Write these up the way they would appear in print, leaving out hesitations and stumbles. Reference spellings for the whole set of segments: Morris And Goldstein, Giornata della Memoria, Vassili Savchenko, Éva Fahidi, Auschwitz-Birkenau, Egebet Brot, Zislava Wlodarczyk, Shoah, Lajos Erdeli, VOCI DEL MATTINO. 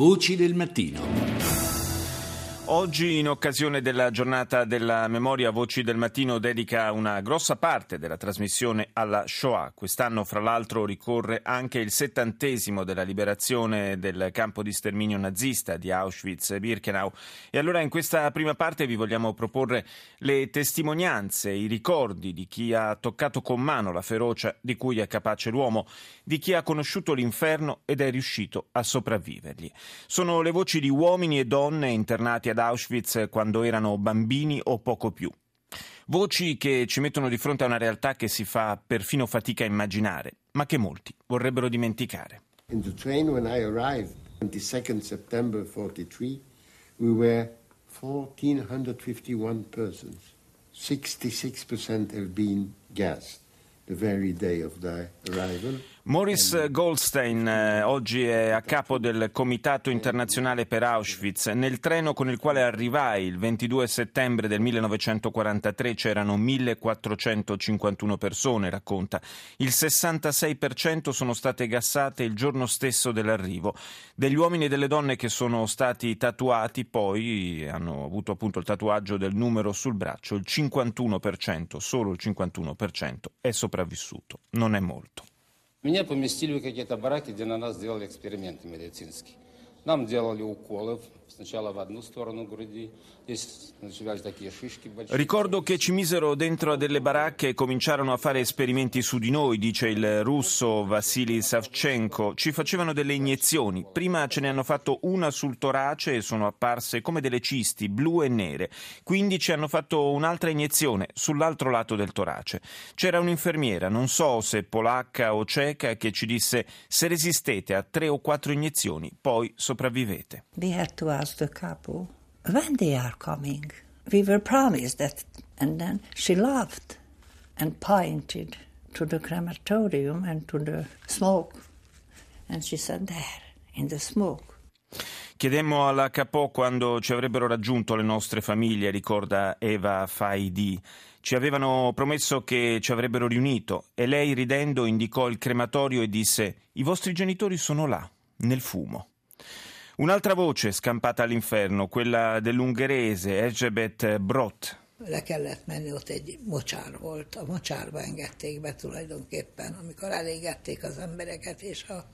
Voci del mattino. Oggi, in occasione della Giornata della Memoria, Voci del Mattino dedica una grossa parte della trasmissione alla Shoah. Quest'anno, fra l'altro, ricorre anche il 70° della liberazione del campo di sterminio nazista di Auschwitz-Birkenau. E allora, in questa prima parte, vi vogliamo proporre le testimonianze, i ricordi di chi ha toccato con mano la ferocia di cui è capace l'uomo, di chi ha conosciuto l'inferno ed è riuscito a sopravvivergli. Sono le voci di uomini e donne internati ad Auschwitz quando erano bambini o poco più. Voci che ci mettono di fronte a una realtà che si fa perfino fatica a immaginare, ma che molti vorrebbero dimenticare. In the train when I arrived, 22 September 43, we were 1451 persons. 66% have been gassed. The very day of their arrival. Morris Goldstein oggi è a capo del Comitato Internazionale per Auschwitz. Nel treno con il quale arrivai il 22 settembre del 1943 c'erano 1451 persone, racconta. Il 66% sono state gassate il giorno stesso dell'arrivo. Degli uomini e delle donne che sono stati tatuati poi hanno avuto appunto il tatuaggio del numero sul braccio. Il 51%, solo il 51% è sopravvissuto. Non è molto. Меня поместили в какие-то бараки, где на нас делали эксперименты медицинские. Нам делали уколы, сначала в одну сторону груди, здесь начались такие шишки большие. Ricordo che ci misero dentro a delle baracche e cominciarono a fare esperimenti su di noi, dice il russo Vassili Savchenko. Ci facevano delle iniezioni, prima ce ne hanno fatto una sul torace e sono apparse come delle cisti, blu e nere. Quindi ci hanno fatto un'altra iniezione sull'altro lato del torace. C'era un'infermiera, non so se polacca o ceca, che ci disse: se resistete a 3 o 4 iniezioni, poi sopravvivete. We had to ask the couple when they are coming. We were promised that, and then she laughed and pointed to the crematorium and to the smoke, and she said, there in the smoke. Chiedemmo alla Capò quando ci avrebbero raggiunto le nostre famiglie, ricorda Éva Fahidi. Ci avevano promesso che ci avrebbero riunito e lei, ridendo, indicò il crematorio e disse: i vostri genitori sono là, nel fumo. Un'altra voce scampata all'inferno, quella dell'ungherese Egebet Brot. Le kellett menni, ott egy mocsár volt. A mocsárba engedték be tulajdonképpen, amikor elégették az embereket és a...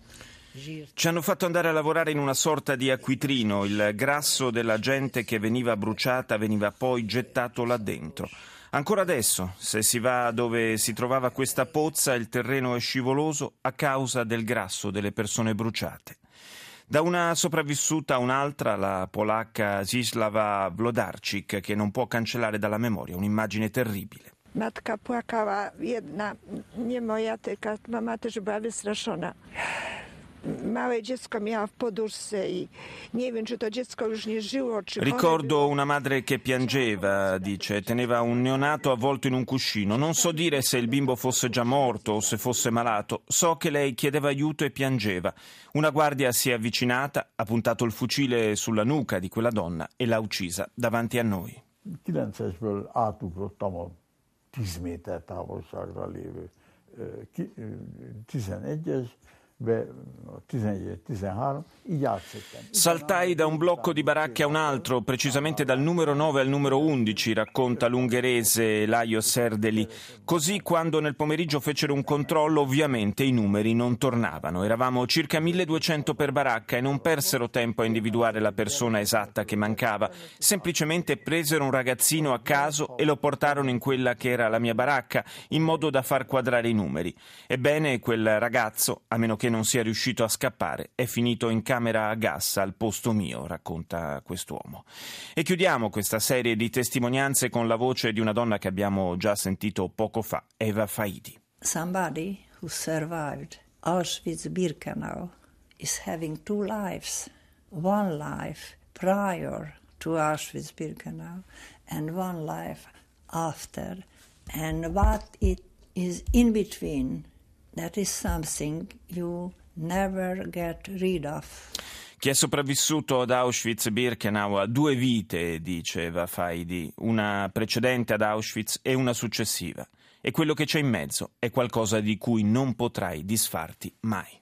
Ci hanno fatto andare a lavorare in una sorta di acquitrino. Il grasso della gente che veniva bruciata veniva poi gettato là dentro. Ancora adesso, se si va dove si trovava questa pozza, il terreno è scivoloso a causa del grasso delle persone bruciate. Da una sopravvissuta a un'altra, la polacca Zislava Wlodarczyk, che non può cancellare dalla memoria un'immagine terribile. Matka płakała jedna, nie moja, tylko mama też była wystraszona. Ricordo una madre che piangeva, dice, teneva un neonato avvolto in un cuscino. Non so dire se il bimbo fosse già morto o se fosse malato. So che lei chiedeva aiuto e piangeva. Una guardia si è avvicinata, ha puntato il fucile sulla nuca di quella donna e l'ha uccisa davanti a noi. Saltai da un blocco di baracche a un altro, precisamente dal numero 9 al numero 11, racconta l'ungherese Lajos Erdeli. Così, quando nel pomeriggio fecero un controllo, ovviamente i numeri non tornavano. Eravamo circa 1200 per baracca e non persero tempo a individuare la persona esatta che mancava. Semplicemente presero un ragazzino a caso e lo portarono in quella che era la mia baracca, in modo da far quadrare i numeri. Ebbene, quel ragazzo, a meno che non sia riuscito a scappare, è finito in camera a gas al posto mio, racconta quest'uomo. E chiudiamo questa serie di testimonianze con la voce di una donna che abbiamo già sentito poco fa, Éva Fahidi. Somebody who survived Auschwitz-Birkenau is having 2 lives. 1 life prior to Auschwitz-Birkenau and 1 life after. And what it is in between, that is something you never get rid of. Chi è sopravvissuto ad Auschwitz-Birkenau ha 2 vite, dice Éva Fahidi, una precedente ad Auschwitz e una successiva. E quello che c'è in mezzo è qualcosa di cui non potrai disfarti mai.